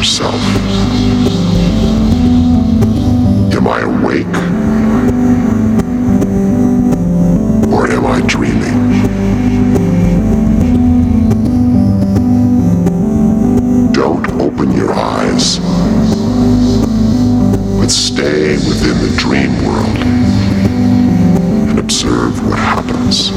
yourself. Am I awake? Or am I dreaming? Don't open your eyes, but stay within the dream world and observe what happens.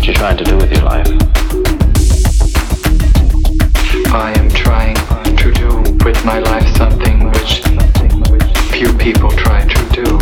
that you're trying to do with your life? I am trying to do with my life something which few people try to do.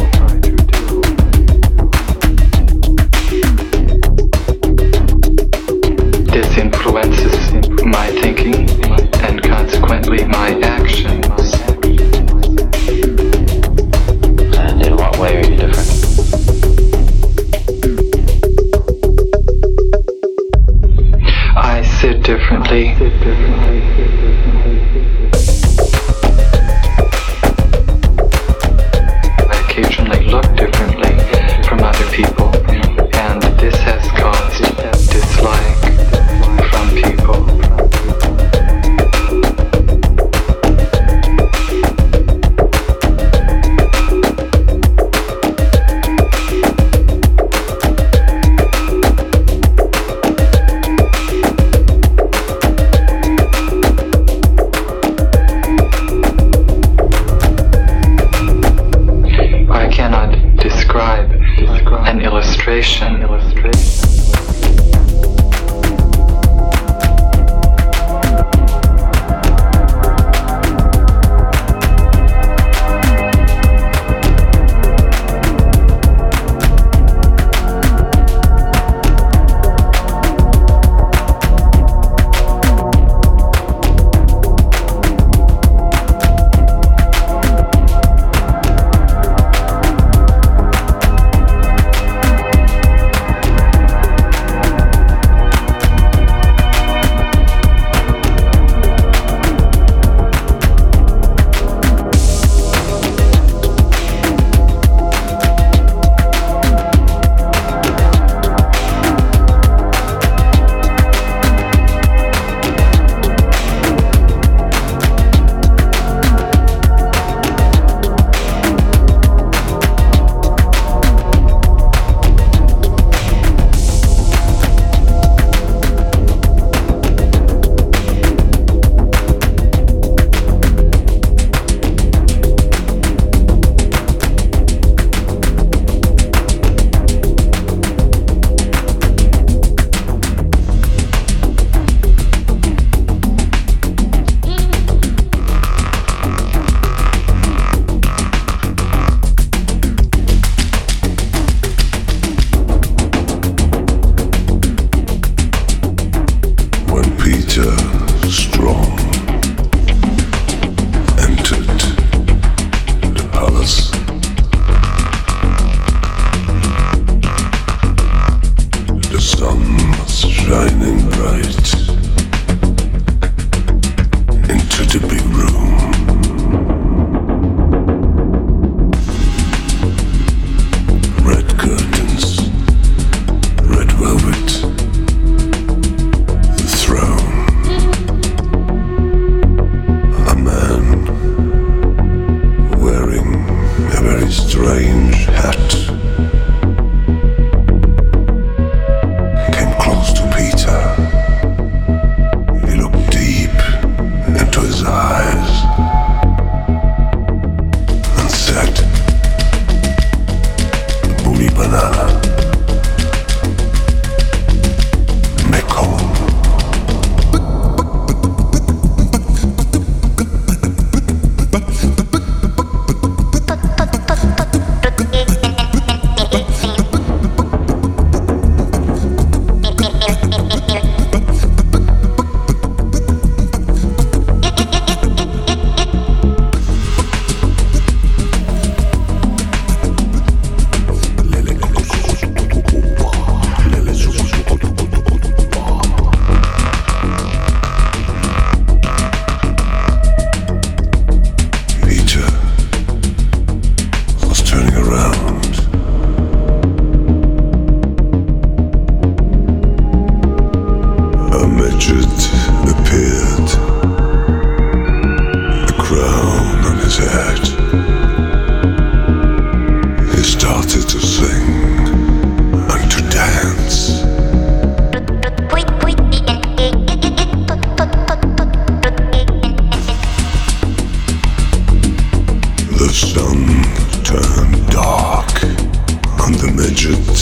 Turned dark and the midget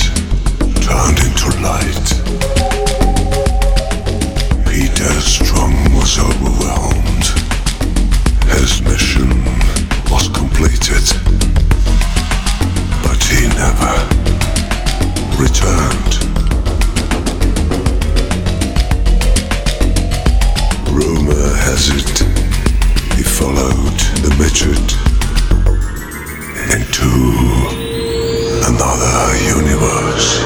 turned into light. followed the midget into another universe.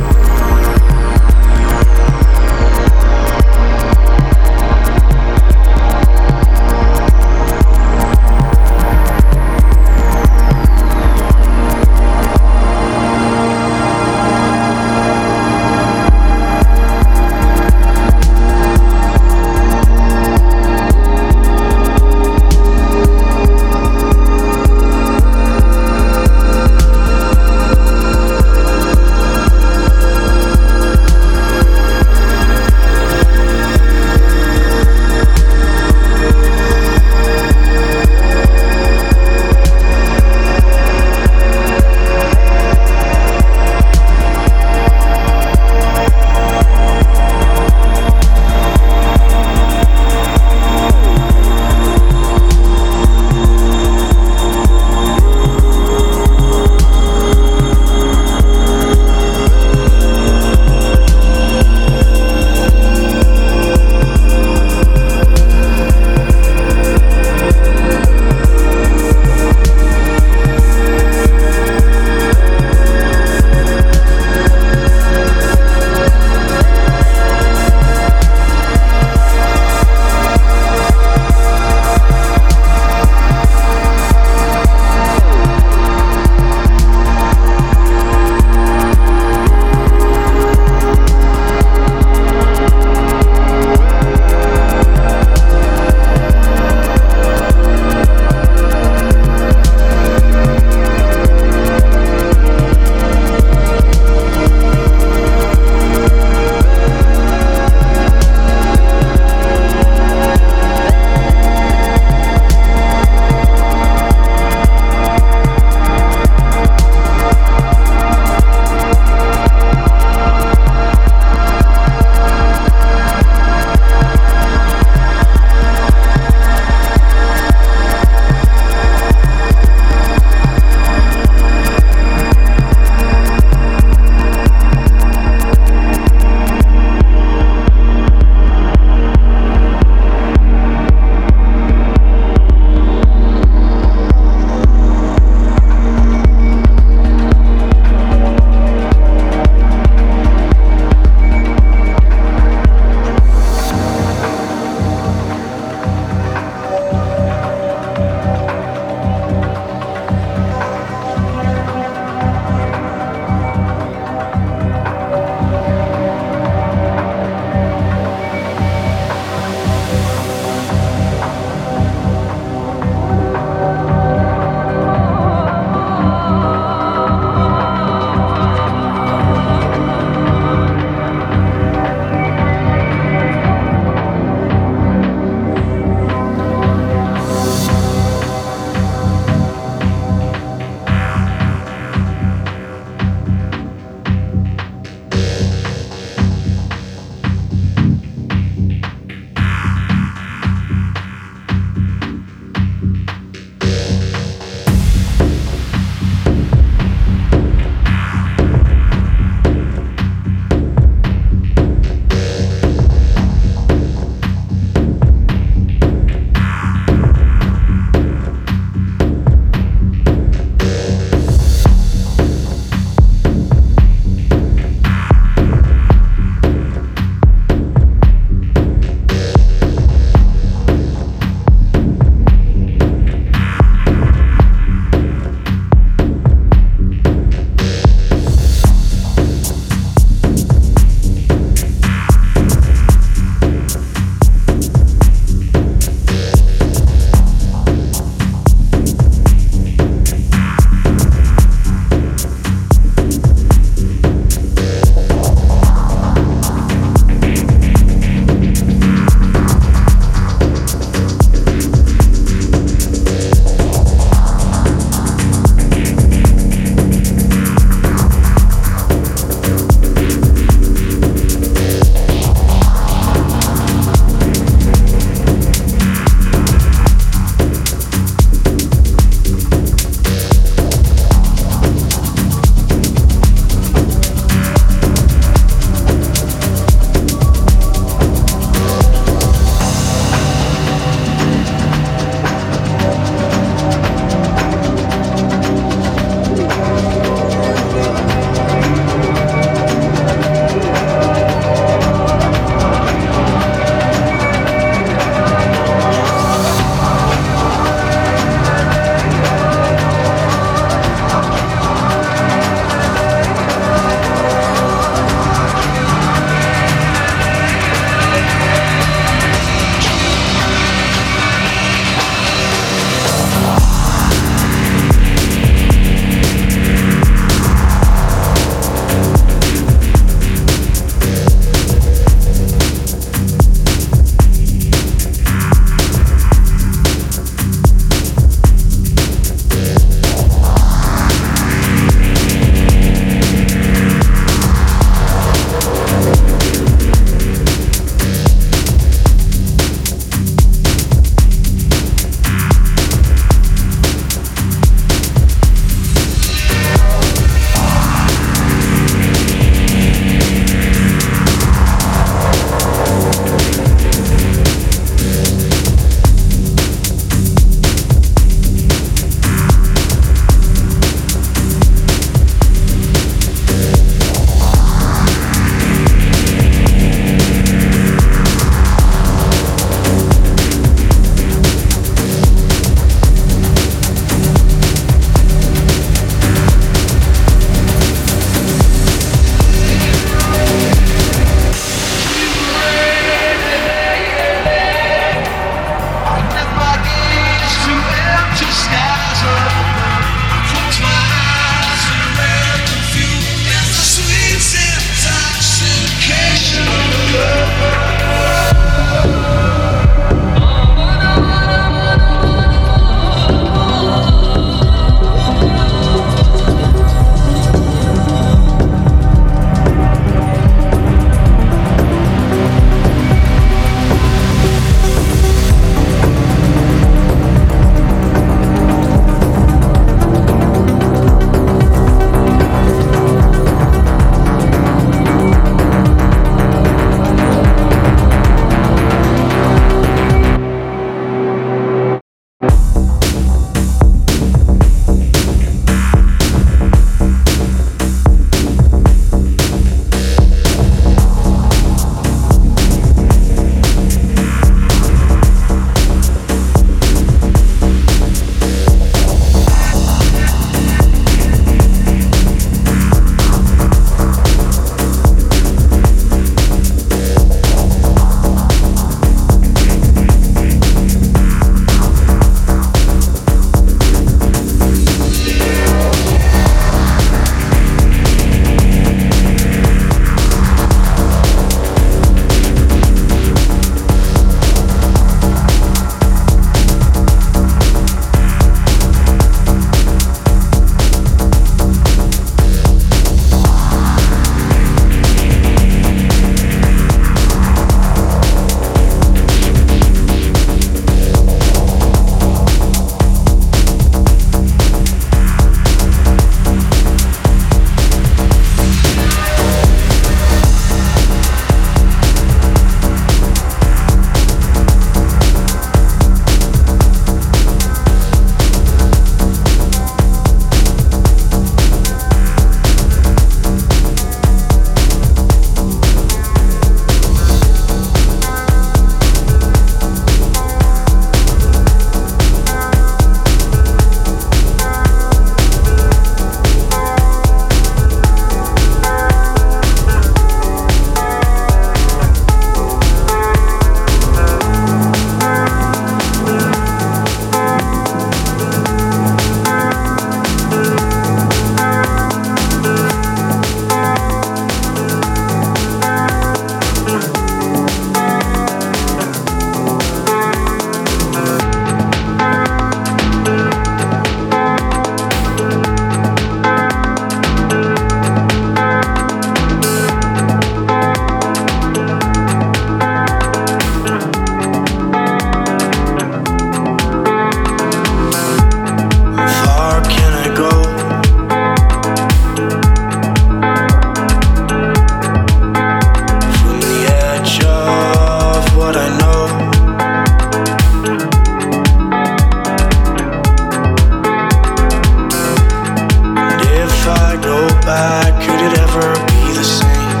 back, could it ever be the same?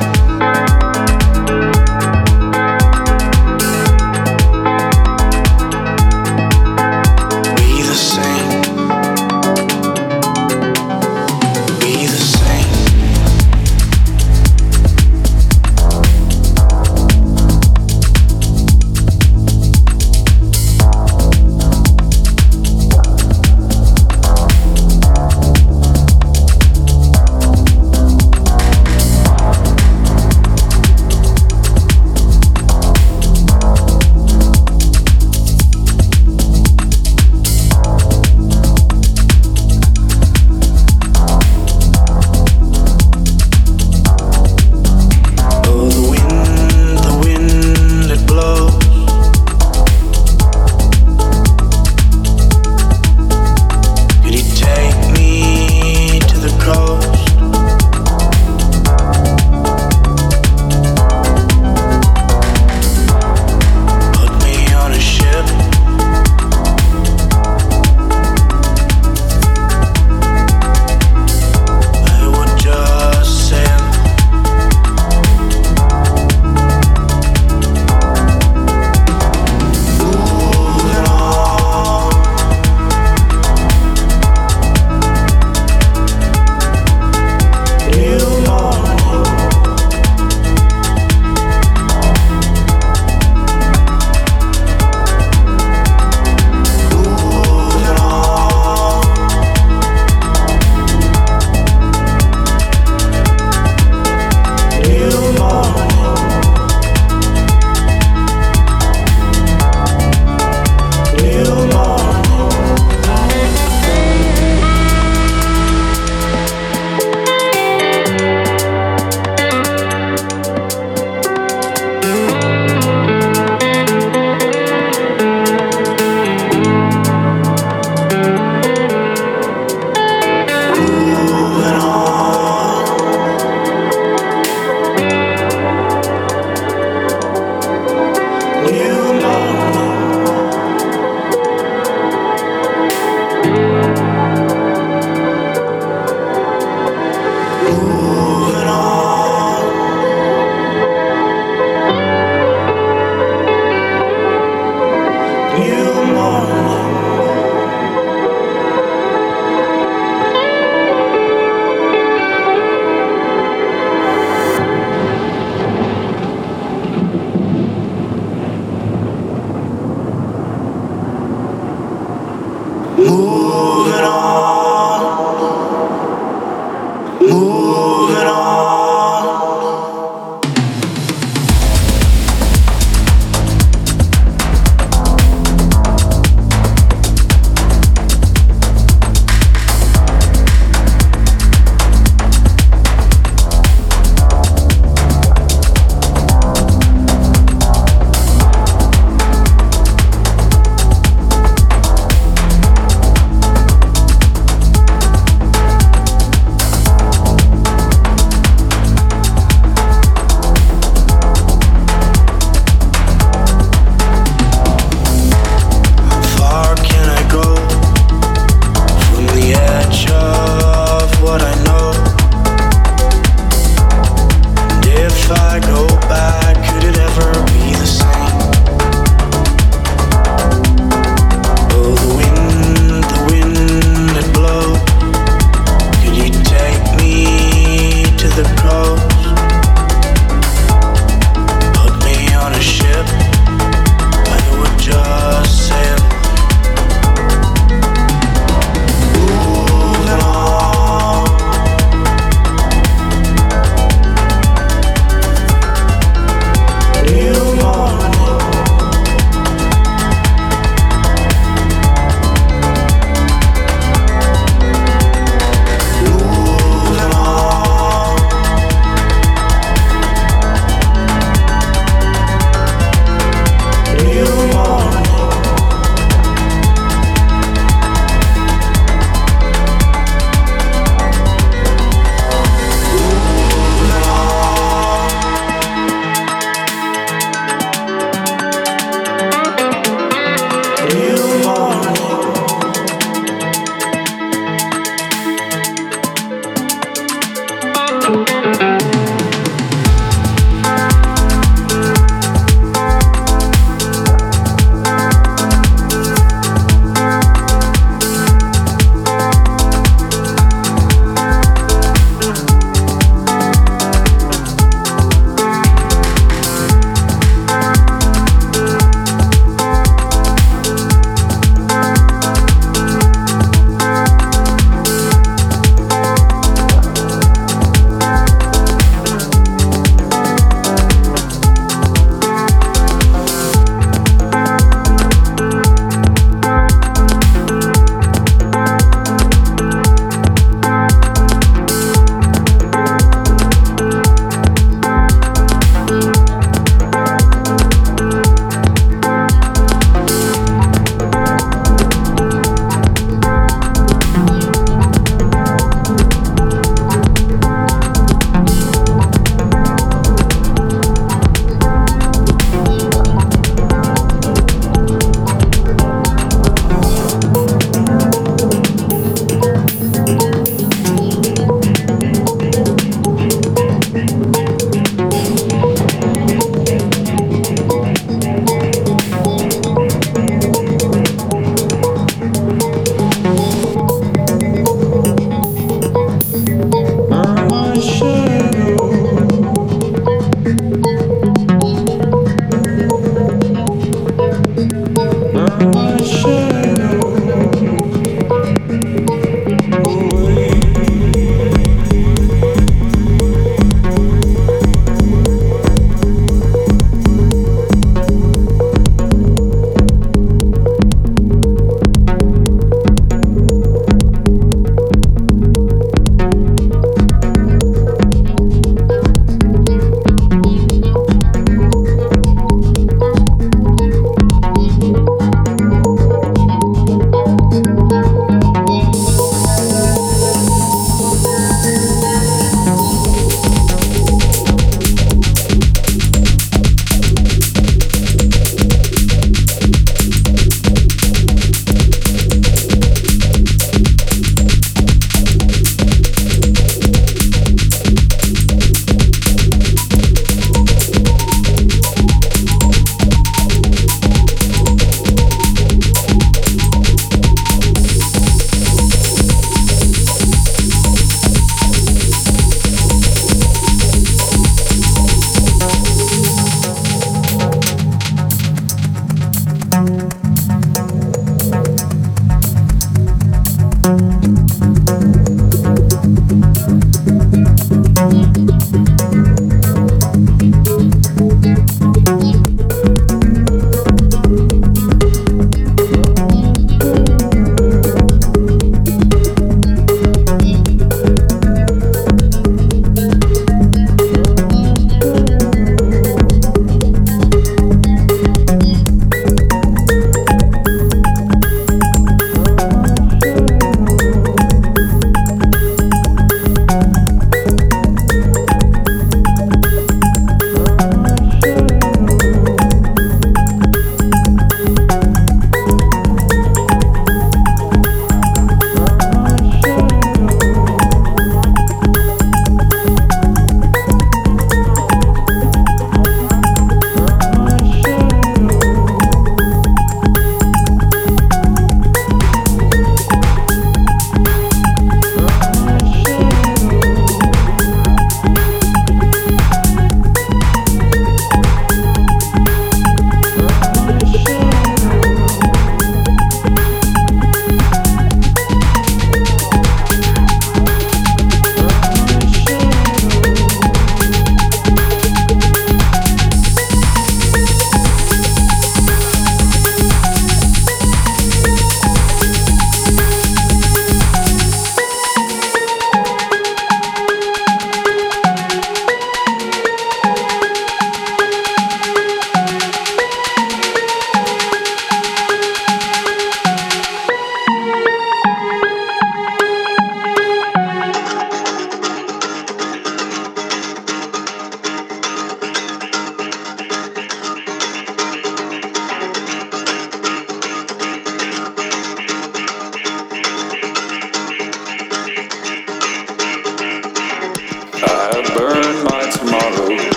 Be the same. Be the same.